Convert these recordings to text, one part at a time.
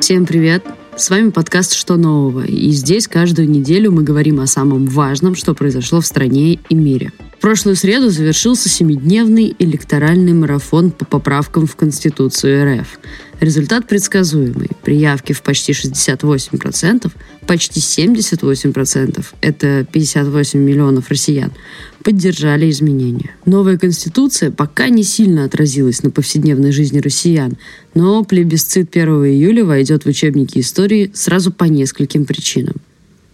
Всем привет! С вами подкаст «Что нового?» и здесь каждую неделю мы говорим о самом важном, что произошло в стране и мире. В прошлую среду завершился 7-дневный электоральный марафон по поправкам в Конституцию РФ. Результат предсказуемый. При явке в почти 68%, почти 78%, это 58 миллионов россиян, поддержали изменения. Новая Конституция пока не сильно отразилась на повседневной жизни россиян, но плебисцит 1 июля войдет в учебники истории сразу по нескольким причинам.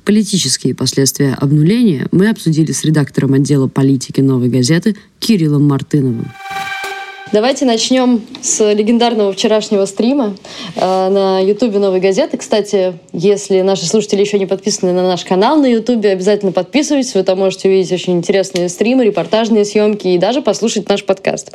Политические последствия обнуления мы обсудили с редактором отдела политики «Новой газеты» Кириллом Мартыновым. Давайте начнем с легендарного вчерашнего стрима на Ютубе «Новой газеты». Кстати, если наши слушатели еще не подписаны на наш канал на Ютубе, обязательно подписывайтесь. Вы там можете увидеть очень интересные стримы, репортажные съемки и даже послушать наш подкаст.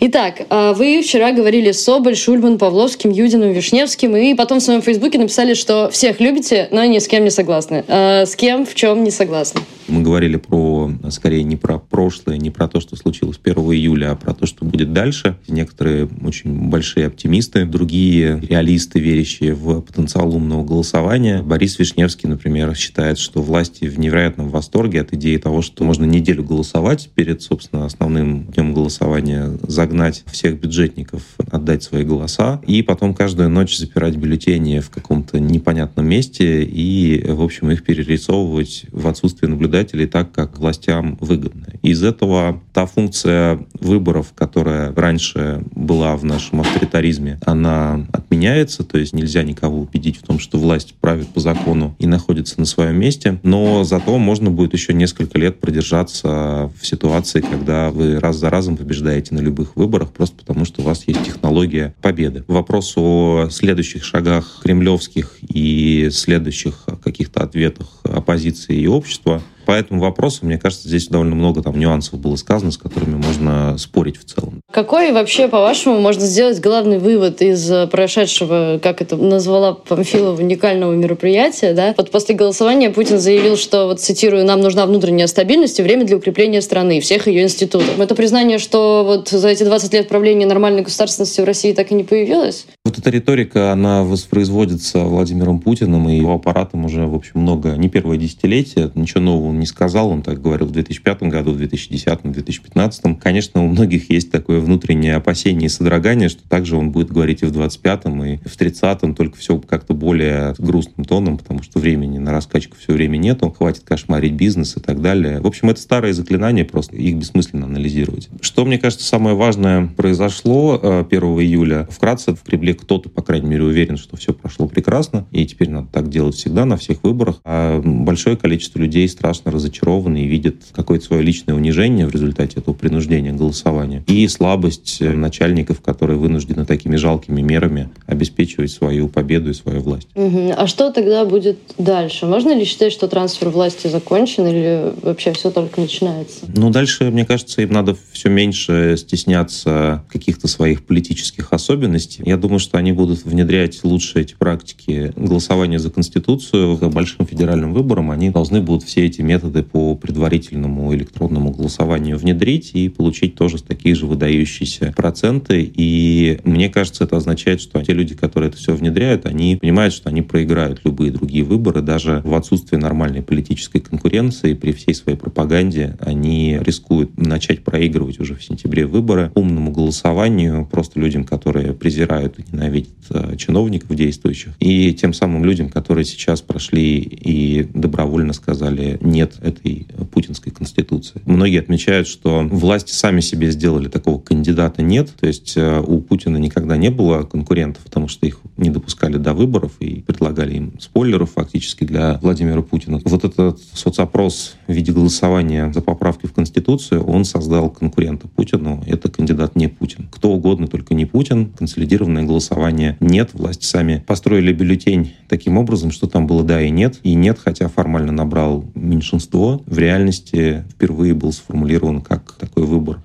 Итак, вы вчера говорили с Соболь, Шульман, Павловским, Юдиным, Вишневским, и потом в своем Фейсбуке написали, что всех любите, но ни с кем не согласны. С кем, в чем не согласны? Мы говорили про, скорее, не про прошлое, не про то, что случилось 1 июля, а про то, что будет дальше. Некоторые очень большие оптимисты, другие реалисты, верящие в потенциал умного голосования. Борис Вишневский, например, считает, что власти в невероятном восторге от идеи того, что можно неделю голосовать перед, собственно, основным днем голосования, загнать всех бюджетников, отдать свои голоса, и потом каждую ночь запирать бюллетени в каком-то непонятном месте и, в общем, их перерисовывать в отсутствие наблюдателей так, как властям выгодно. Из этого та функция выборов, которая раньше была в нашем авторитаризме, она отменяется, то есть нельзя никого убедить в том, что власть правит по закону и находится на своем месте, но зато можно будет еще несколько лет продержаться в ситуации, когда вы раз за разом побеждаете на любых выборах, просто потому что у вас есть технология победы. Вопрос о следующих шагах кремлевских и следующих каких-то ответах оппозиции и общества. По этому вопросу, мне кажется, здесь довольно много там нюансов было сказано, с которыми можно спорить в целом. Какой вообще, по-вашему, можно сделать главный вывод из прошедшего, как это назвала Памфилова, уникального мероприятия? Да? Вот после голосования Путин заявил, что, вот цитирую, «нам нужна внутренняя стабильность и время для укрепления страны и всех ее институтов». Это признание, что вот за эти 20 лет правления нормальной государственности в России так и не появилось? Вот эта риторика, она воспроизводится Владимиром Путиным и его аппаратом уже, в общем, много, не первое десятилетие, ничего нового он не сказал, он так говорил в 2005 году, в 2010, в 2015. Конечно, у многих есть такое внутреннее опасение и содрогание, что также он будет говорить и в 25-м, и в 30-м, только все как-то более грустным тоном, потому что времени на раскачку все время нету, хватит кошмарить бизнес и так далее. В общем, это старые заклинания, просто их бессмысленно анализировать. Что, мне кажется, самое важное произошло 1 июля. Вкратце, в Кремле кто-то, по крайней мере, уверен, что все прошло прекрасно, и теперь надо так делать всегда на всех выборах. А большое количество людей страшно разочарованы и видят какое-то свое личное унижение в результате этого принуждения голосования и слабость начальников, которые вынуждены такими жалкими мерами обеспечивать свою победу и свою власть. А что тогда будет дальше? Можно ли считать, что трансфер власти закончен или вообще все только начинается? Дальше, мне кажется, им надо все меньше стесняться каких-то своих политических особенностей. Я думаю, что они будут внедрять лучше эти практики голосования за Конституцию. К большим федеральным выборам они должны будут все эти методы по предварительному электронному голосованию внедрить и получить тоже такие же выдающиеся проценты. И мне кажется, это означает, что те люди, которые это все внедряют, они понимают, что они проиграют любые другие выборы. Даже в отсутствии нормальной политической конкуренции, при всей своей пропаганде, они рискуют начать проигрывать уже в сентябре выборы умному голосованию, просто людям, которые презирают и ненавидят чиновников действующих, и тем самым людям, которые сейчас прошли и добровольно сказали нет этой путинской конституции. Многие отмечают, что власти сами себе сделали такого кандидата нет, то есть у Путина никогда не было конкурентов, потому что их не допускали до выборов и предлагали им спойлеров фактически для Владимира Путина. Вот этот соцопрос в виде голосования за поправки в Конституцию, он создал конкурента Путину, это кандидат не Путин. Кто угодно, только не Путин, консолидированное голосование нет, власти сами построили бюллетень таким образом, что там было да и нет, хотя формально набрал меньшинство, в реальности впервые был сформулирован как такой выбор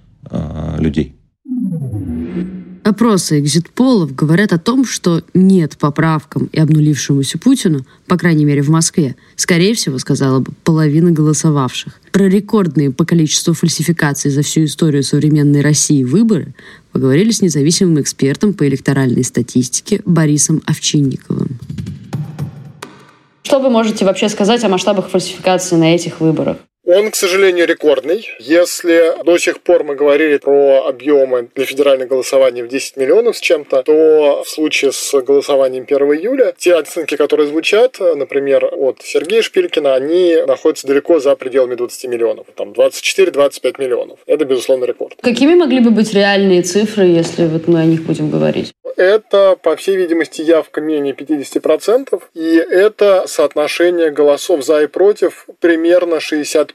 людей. Опросы экзит-полов говорят о том, что нет поправкам и обнулившемуся Путину, по крайней мере в Москве, скорее всего, сказала бы, половина голосовавших. Про рекордные по количеству фальсификаций за всю историю современной России выборы поговорили с независимым экспертом по электоральной статистике Борисом Овчинниковым. Что вы можете вообще сказать о масштабах фальсификации на этих выборах? Он, к сожалению, рекордный. Если до сих пор мы говорили про объемы для федерального голосования в 10 миллионов с чем-то, то в случае с голосованием 1 июля те оценки, которые звучат, например, от Сергея Шпилькина, они находятся далеко за пределами 20 миллионов. Там 24-25 миллионов. Это, безусловно, рекорд. Какими могли бы быть реальные цифры, если вот мы о них будем говорить? Это, по всей видимости, явка менее 50%. И это соотношение голосов за и против примерно 65%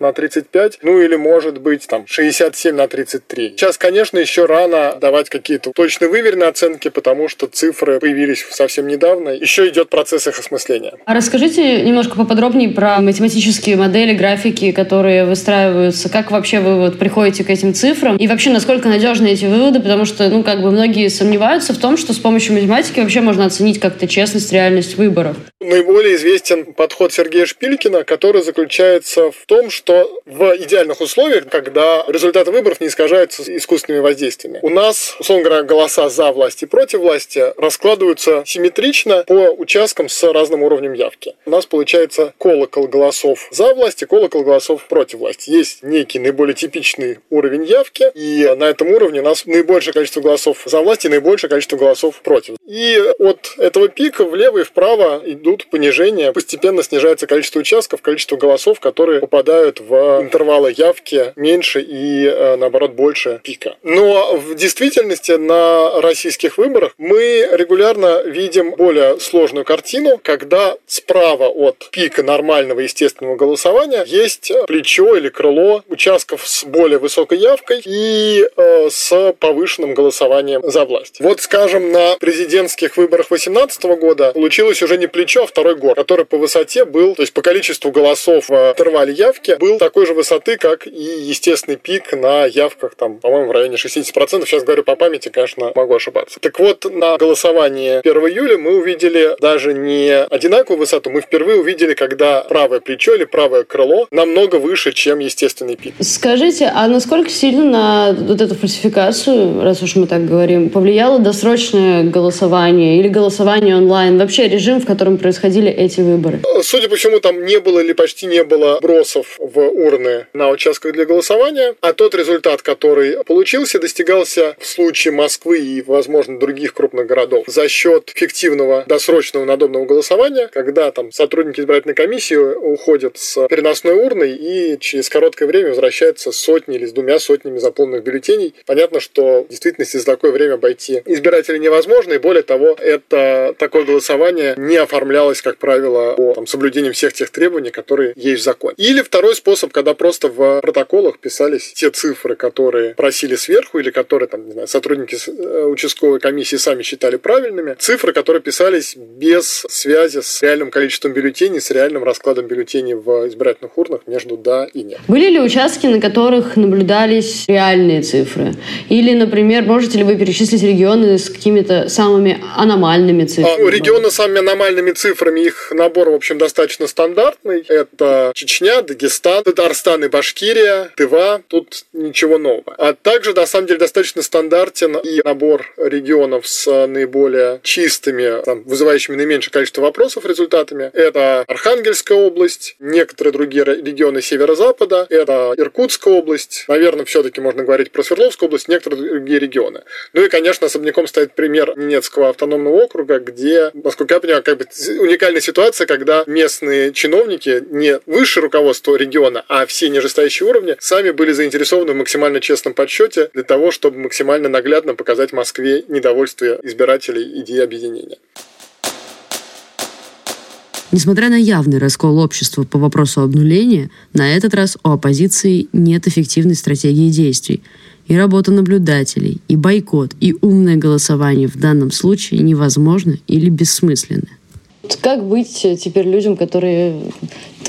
на 35%, ну или, может быть, там 67% на 33%. Сейчас, конечно, еще рано давать какие-то точно выверенные оценки, потому что цифры появились совсем недавно. Еще идет процесс их осмысления. А расскажите немножко поподробнее про математические модели, графики, которые выстраиваются. Как вообще вы вот приходите к этим цифрам? И вообще, насколько надежны эти выводы? Потому что, многие сомневаются в том, что с помощью математики вообще можно оценить как-то честность, реальность выборов. Наиболее известен подход Сергея Шпилькина, который заключается в том, что в идеальных условиях, когда результаты выборов не искажаются искусственными воздействиями. У нас, условно говоря, голоса за власть и против власти раскладываются симметрично по участкам с разным уровнем явки. У нас получается колокол голосов за власть и колокол голосов против власти. Есть некий наиболее типичный уровень явки, и на этом уровне у нас наибольшее количество голосов за власть и наибольшее количество голосов против. И от этого пика влево и вправо идут понижения. Постепенно снижается количество участков, количество голосов, которые попадают в интервалы явки меньше и, наоборот, больше пика. Но в действительности на российских выборах мы регулярно видим более сложную картину, когда справа от пика нормального естественного голосования есть плечо или крыло участков с более высокой явкой и с повышенным голосованием за власть. Вот, скажем, на президентских выборах 2018 года получилось уже не плечо, а второй горб, который по высоте был, то есть по количеству голосов в интервале явки был такой же высоты, как и естественный пик на явках, там, по-моему, в районе 60%. Сейчас говорю по памяти, конечно, могу ошибаться. Так вот, на голосовании 1 июля мы увидели даже не одинаковую высоту, мы впервые увидели, когда правое плечо или правое крыло намного выше, чем естественный пик. Скажите, а насколько сильно на вот эту фальсификацию, раз уж мы так говорим, повлияло досрочное голосование или голосование онлайн? Вообще режим, в котором происходили эти выборы? Судя по всему, там не было или почти не было бросов в урны на участках для голосования, а тот результат, который получился, достигался в случае Москвы и, возможно, других крупных городов за счет фиктивного досрочного надомного голосования, когда там сотрудники избирательной комиссии уходят с переносной урной и через короткое время возвращаются с сотней или с двумя сотнями заполненных бюллетеней. Понятно, что в действительности за такое время обойти избирателей невозможно, и более того, это такое голосование не оформлялось, как правило, по соблюдению всех тех требований, которые есть в законе. Или второй способ, когда просто в протоколах писались те цифры, которые просили сверху, или которые, сотрудники участковой комиссии сами считали правильными, цифры, которые писались без связи с реальным количеством бюллетеней, с реальным раскладом бюллетеней в избирательных урнах между «да» и «нет». Были ли участки, на которых наблюдались реальные цифры? Или, например, можете ли вы перечислить регионы с какими-то самыми аномальными цифрами? Регионы с самыми аномальными цифрами, их набор, в общем, достаточно стандартный. Это Чечня, Дагестан, Татарстан и Башкирия, Тыва, тут ничего нового. А также, на самом деле, достаточно стандартен и набор регионов с наиболее чистыми, вызывающими наименьшее количество вопросов результатами. Это Архангельская область, некоторые другие регионы северо-запада, это Иркутская область, наверное, все-таки можно говорить про Свердловскую область, некоторые другие регионы. Ну и, конечно, особняком стоит пример Ненецкого автономного округа, где, насколько я понимаю, уникальная ситуация, когда местные чиновники не вышли руководство региона, а все нижестоящие уровни сами были заинтересованы в максимально честном подсчете для того, чтобы максимально наглядно показать Москве недовольствие избирателей идеи объединения. Несмотря на явный раскол общества по вопросу обнуления, на этот раз у оппозиции нет эффективной стратегии действий. И работа наблюдателей, и бойкот, и умное голосование в данном случае невозможно или бессмысленно. Вот как быть теперь людям, которые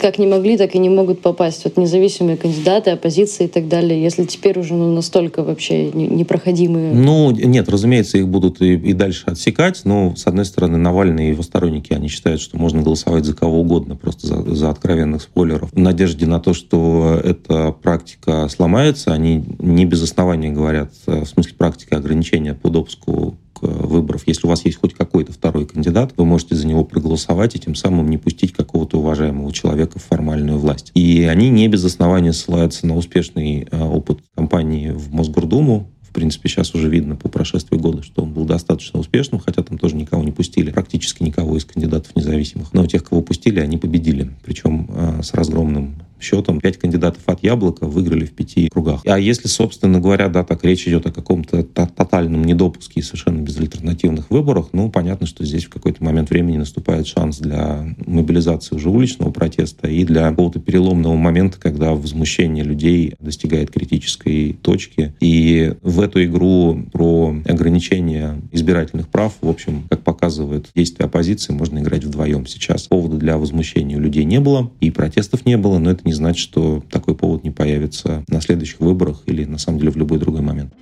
как не могли, так и не могут попасть? Вот независимые кандидаты, оппозиции и так далее, если теперь уже настолько вообще непроходимые? Ну, нет, разумеется, их будут и дальше отсекать. Но, с одной стороны, Навальный и его сторонники, они считают, что можно голосовать за кого угодно, просто за откровенных спойлеров. В надежде на то, что эта практика сломается, они не без основания говорят, в смысле практики ограничения по допуску выборов. Если у вас есть хоть какой-то второй кандидат, вы можете за него проголосовать и тем самым не пустить какого-то уважаемого человека в формальную власть. И они не без основания ссылаются на успешный опыт кампании в Мосгордуму. В принципе, сейчас уже видно по прошествии года, что он был достаточно успешным, хотя там тоже никого не пустили. Практически никого из кандидатов независимых. Но тех, кого пустили, они победили. Причем с разгромным счетом. 5 кандидатов от Яблока выиграли в 5 кругах. А если, собственно говоря, да, так речь идет о каком-то тотальном недопуске и совершенно безальтернативных выборах, ну, понятно, что здесь в какой-то момент времени наступает шанс для мобилизации уже уличного протеста и для какого-то переломного момента, когда возмущение людей достигает критической точки. И в эту игру про ограничение избирательных прав, в общем, как показывает действие оппозиции, можно играть вдвоем сейчас. Повода для возмущения у людей не было, и протестов не было, но это не значит, что такой повод не появится на следующих выборах или, на самом деле, в любой другой момент.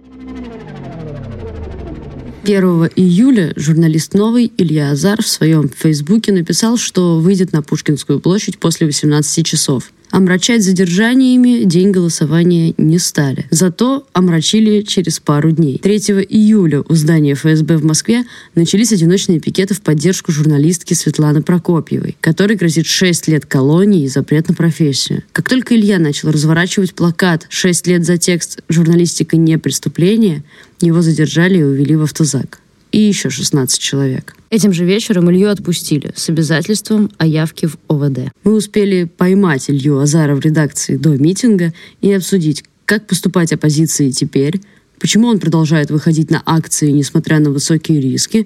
1 июля журналист «Новой» Илья Азар в своем Фейсбуке написал, что выйдет на Пушкинскую площадь после 18 часов. Омрачать задержаниями день голосования не стали. Зато омрачили через пару дней. 3 июля у здания ФСБ в Москве начались одиночные пикеты в поддержку журналистки Светланы Прокопьевой, которой грозит 6 лет колонии и запрет на профессию. Как только Илья начал разворачивать плакат «6 лет за текст «Журналистика не преступление», его задержали и увели в автозак. И еще 16 человек. Этим же вечером Илью отпустили с обязательством о явке в ОВД. Мы успели поймать Илью Азара в редакции до митинга и обсудить, как поступать оппозиции теперь, почему он продолжает выходить на акции, несмотря на высокие риски,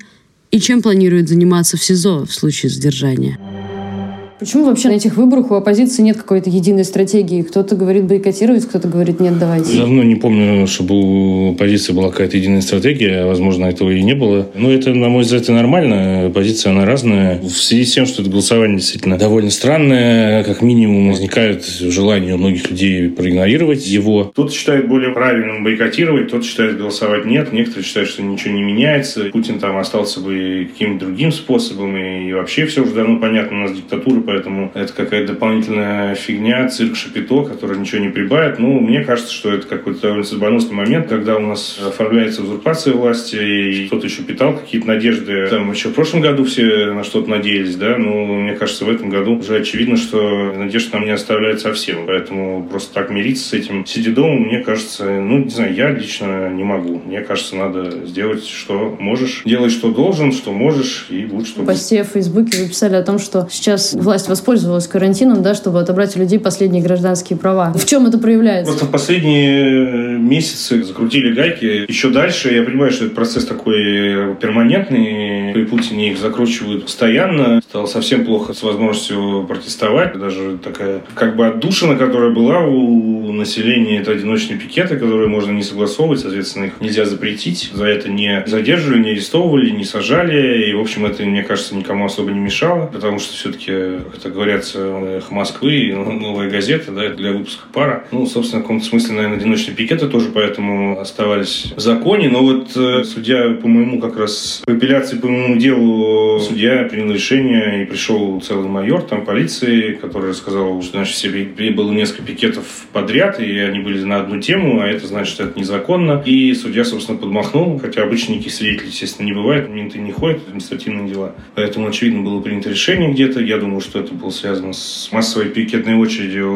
и чем планирует заниматься в СИЗО в случае задержания. Почему вообще на этих выборах у оппозиции нет какой-то единой стратегии? Кто-то говорит бойкотировать, кто-то говорит нет, давайте. Давно не помню, чтобы у оппозиции была какая-то единая стратегия. Возможно, этого и не было. Но это, на мой взгляд, нормально. Оппозиция, она разная. В связи с тем, что это голосование действительно довольно странное, как минимум возникает желание у многих людей проигнорировать его. Кто-то считает более правильным бойкотировать, кто-то считает голосовать нет. Некоторые считают, что ничего не меняется. Путин там остался бы каким-то другим способом. И вообще все уже давно понятно. У нас диктатура, поэтому это какая-то дополнительная фигня, цирк Шапито, который ничего не прибавит. Ну, мне кажется, что это какой-то довольно судьбоносный момент, когда у нас оформляется узурпация власти, и кто-то еще питал какие-то надежды. Там еще в прошлом году все на что-то надеялись, да, но мне кажется, в этом году уже очевидно, что надежда нам не оставляет совсем. Поэтому просто так мириться с этим, сидя дома, мне кажется, ну, не знаю, я лично не могу. Мне кажется, надо сделать, что можешь. Делай, что должен, что можешь, и будь, что будет. В посте в Фейсбуке вы писали о том, что сейчас власть воспользовалась карантином, да, чтобы отобрать у людей последние гражданские права. В чем это проявляется? Просто в последние месяцы закрутили гайки еще дальше. Я понимаю, что этот процесс такой перманентный. При Путине их закручивают постоянно. Стало совсем плохо с возможностью протестовать. Даже такая как бы отдушина, которая была у населения, это одиночные пикеты, которые можно не согласовывать, соответственно, их нельзя запретить. За это не задерживали, не арестовывали, не сажали. И, в общем, это, мне кажется, никому особо не мешало, потому что все-таки, как говорят, «Эхо Москвы», «Новая газета», да, для выпуска пара. Ну, собственно, в каком-то смысле, наверное, одиночные пикеты тоже поэтому оставались в законе. Но вот судья, по-моему, как раз в апелляции по моему делу судья принял решение, и пришел целый майор там полиции, который рассказал, что, значит, все было несколько пикетов подряд, и они были на одну тему, а это значит, что это незаконно. И судья, собственно, подмахнул, хотя обычно никаких свидетелей, естественно, не бывает, менты не ходят, административные дела. Поэтому, очевидно, было принято решение где-то. Я думал, что это было связано с массовой пикетной очередью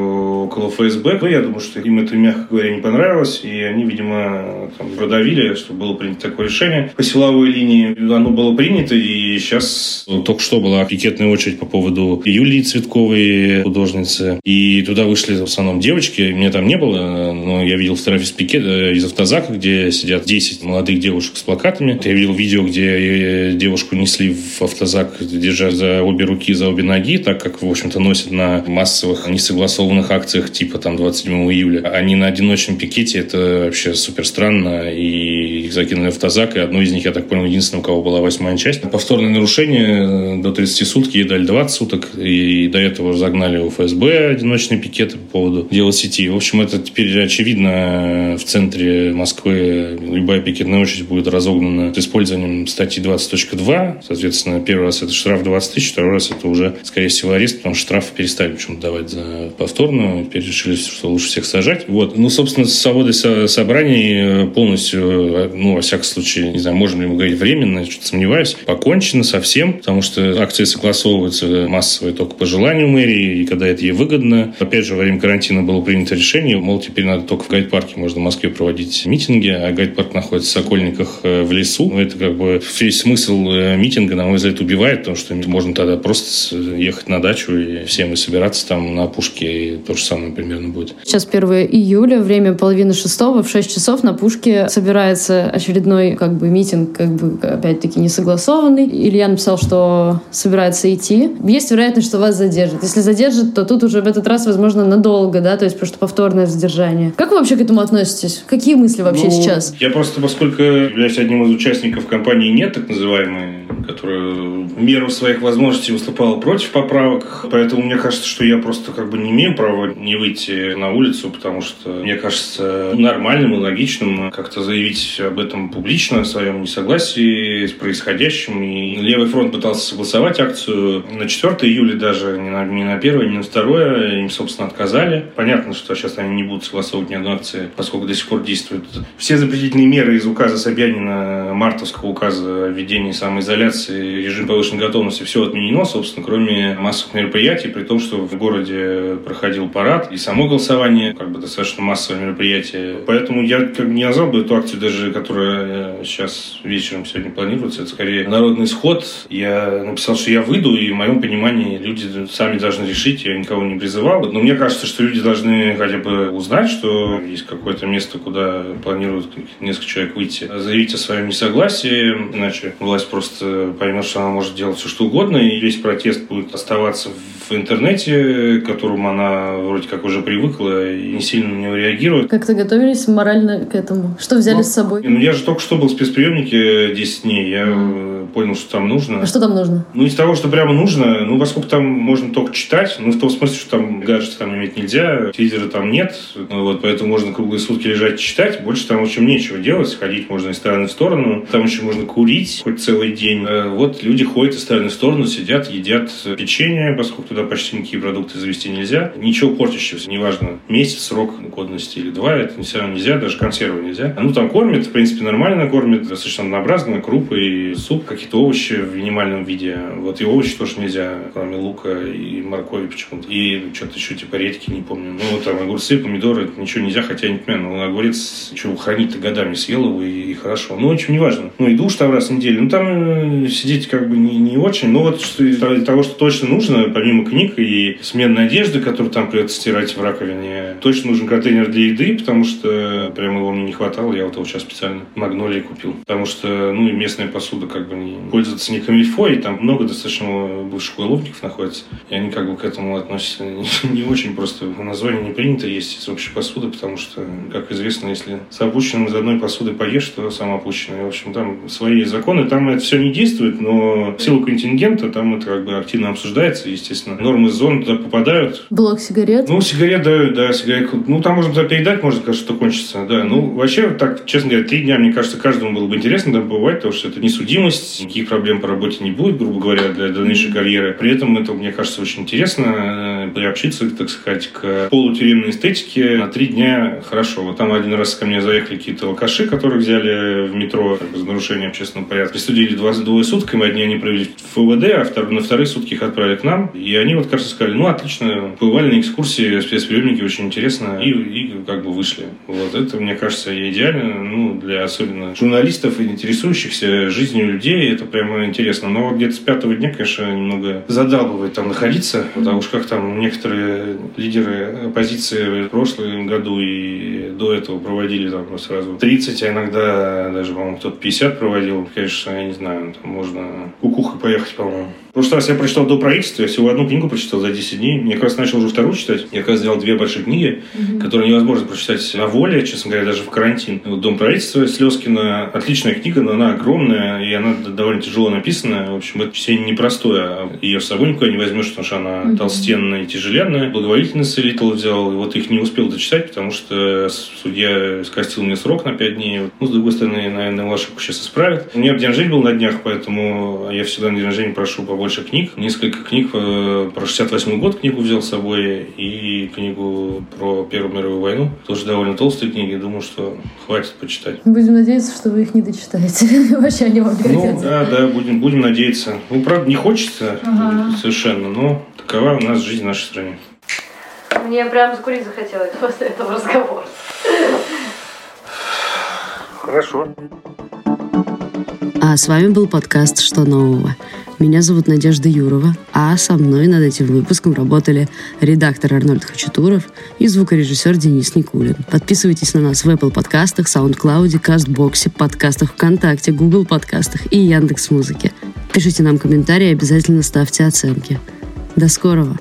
около ФСБ. Но я думаю, что им это, мягко говоря, не понравилось. И они, видимо, там продавили, что было принято такое решение по силовой линии. Оно было принято, и сейчас... Только что была пикетная очередь по поводу Юлии Цветковой, художницы. И туда вышли в основном девочки. Меня там не было, но я видел фотографии с пикета из автозака, где сидят 10 молодых девушек с плакатами. Я видел видео, где девушку несли в автозак, держа за обе руки, за обе ноги, так как, в общем-то, носят на массовых несогласованных акциях, типа там 27 июля. Они на одиночном пикете, это вообще супер странно, и их закинули в автозак, и одну из них, я так понял, единственная, у кого была 8 часть. Повторные нарушения до 30 суток ей дали 20 суток. И до этого загнали у ФСБ одиночные пикеты по поводу дела сети. В общем, это теперь очевидно. В центре Москвы любая пикетная очередь будет разогнана с использованием статьи 20.2. Соответственно, первый раз это штраф 20 тысяч, второй раз это уже, скорее всего, арест, потому что штрафы перестали почему-то давать за повторную. Теперь решили, что лучше всех сажать. Вот. Ну, собственно, с свободой собраний полностью, ну, во всяком случае, не знаю, можем ли мы говорить временно, что-то сомневаюсь, покончено совсем, потому что акции согласовываются массовые только по желанию мэрии, и когда это ей выгодно. Опять же, во время карантина было принято решение, мол, теперь надо только в Гайд-парке можно в Москве проводить митинги, а Гайд-парк находится в Сокольниках в лесу. Ну, это как бы весь смысл митинга, на мой взгляд, убивает, потому что можно тогда просто ехать на дачу и всем и собираться там на Пушке, и то же самое примерно будет. Сейчас 1 июля, время 5:30, в 6 часов на Пушке собирается очередной митинг, опять-таки несогласованный. Илья написал, что собирается идти. Есть вероятность, что вас задержат. Если задержат, то тут уже в этот раз, возможно, надолго, да, то есть просто повторное задержание. Как вы вообще к этому относитесь? Какие мысли вообще сейчас? Я просто, поскольку являюсь одним из участников кампании «Нет», так называемой, которая в меру своих возможностей выступала против поправок, поэтому мне кажется, что я просто не имею права не выйти на улицу, потому что мне кажется нормальным и логичным как-то заявить об этом публично, о своем несогласии с происходящим. И Левый фронт пытался согласовать акцию на 4 июля даже, не на 1, не на 2, им, собственно, отказали. Понятно, что сейчас они не будут согласовывать ни одной акции, поскольку до сих пор действуют все запретительные меры из указа Собянина, мартовского указа о введении самоизоляции, режим повышенной готовности, все отменено, собственно, кроме массовых мероприятий, при том, что в городе проходил парад и само голосование, достаточно массовое мероприятие. Поэтому я не назвал бы эту акцию даже, которая сейчас вечером сегодня планируется, это скорее народный сход. Я написал, что я выйду, и в моем понимании люди сами должны решить, я никого не призывал. Но мне кажется, что люди должны хотя бы узнать, что есть какое-то место, куда планируют несколько человек выйти, заявить о своем несогласии, иначе власть просто поймет, что она может делать все, что угодно, и весь протест будет оставаться в интернете, к которому она вроде как уже привыкла и не сильно на него реагирует. Как-то готовились морально к этому? Что взяли с собой? Я же только что был в спецприемнике 10 дней, я понял, что там нужно. А что там нужно? Из того, что прямо нужно, поскольку там можно только читать, в том смысле, что там гаджеты там иметь нельзя, телевизора там нет, поэтому можно круглые сутки лежать и читать, больше там, в общем, нечего делать, ходить можно из стороны в сторону, там еще можно курить хоть целый день. Люди ходят из стороны в сторону, сидят, едят печенье, поскольку туда почти никакие продукты завести нельзя, ничего портящегося, неважно, месяц, срок годности или 2, это все равно нельзя, даже консервы нельзя. Там кормят, в принципе, нормально кормят, достаточно однообразно, крупы и суп, какие-то овощи в минимальном виде, и овощи тоже нельзя, кроме лука и моркови почему-то, и что-то еще типа редьки, не помню, там огурцы, помидоры, ничего нельзя, хотя не понимаю, огурец, чего хранить-то годами, съел его и хорошо, в общем, неважно, и душ там раз в неделю, там сидеть не очень, того, что точно нужно, помимо книг и сменной одежды, которую там придется стирать в раковине, точно нужен контейнер для еды, потому что прямо его мне не хватало, я его сейчас специально в Магнолии купил, потому что, и местная посуда пользоваться не камильфо, и там много достаточно бывших уголовников находится, и они к этому относятся не очень, просто название не принято есть из общей посуды, потому что, как известно, если с опущенным из одной посуды поешь, то сам опущенный. В общем, там свои законы, там это все не действует, но в силу контингента там это активно обсуждается, естественно. Нормы зон туда попадают. Блок сигарет? Сигарет дают, да, сигарет. Там можно туда передать, можно, конечно, что кончится, да. Вообще, так, честно говоря, 3 дня, мне кажется, каждому было бы интересно там побывать, потому что это несудимость, никаких проблем по работе не будет, грубо говоря, для дальнейшей карьеры. При этом это, мне кажется, очень интересно приобщиться, так сказать, к полутюремной эстетике на 3 дня хорошо. Там один раз ко мне заехали какие-то алкаши, которых взяли в метро за нарушение общественного порядка. Присудили 2 сутками, одни они провели в ОВД, на вторые сутки их отправили к нам. И они, кажется, сказали, отлично, побывали на экскурсии, спецприемники, очень интересно, и вышли. Это, мне кажется, идеально, для особенно журналистов и интересующихся жизнью людей, это прямо интересно. Но где-то с 5-го дня, конечно, немного задалбывает там находиться, потому что как там некоторые лидеры оппозиции в прошлом году и до этого проводили сразу 30, а иногда даже, по-моему, кто-то 50 проводил. Конечно, я не знаю, там можно кукухой поехать, по-моему. В прошлый раз я прочитал «До правительства», я всего одну книгу прочитал за 10 дней. Я как раз начал уже вторую читать. Я как раз сделал две большие книги, которые невозможно прочитать на воле, честно говоря, даже в карантин. Вот «Дом правительства» Слезкина. Отличная книга, но она огромная, и она довольно тяжело написана. В общем, это чтение непростое. Ее с собой никуда не возьмешь, потому что она толстенная и тяжеленная. «Благоволительница» Литл взял. И вот их не успел дочитать, потому что судья скостил мне срок на 5 дней. Ну, с другой стороны, наверное, ошибку сейчас исправят. У меня день рождения был на днях, поэтому я всегда на день рождения прошу побольше книг. Несколько книг про 68 год книгу взял с собой и книгу про Первую мировую войну. Тоже довольно толстые книги. Думаю, что хватит почитать. Будем надеяться, что вы их не дочитаете. Вообще они вам пригодятся. Ну да, будем надеяться. Ну, правда, не хочется совершенно, но такова у нас жизнь в нашей стране. Мне прям закурить захотелось после этого разговора. Хорошо. А с вами был подкаст «Что нового?». Меня зовут Надежда Юрова, а со мной над этим выпуском работали редактор Арнольд Хачатуров и звукорежиссер Денис Никулин. Подписывайтесь на нас в Apple подкастах, SoundCloud, Кастбоксе, подкастах ВКонтакте, Google подкастах и Яндекс.Музыке. Пишите нам комментарии и обязательно ставьте оценки. До скорого!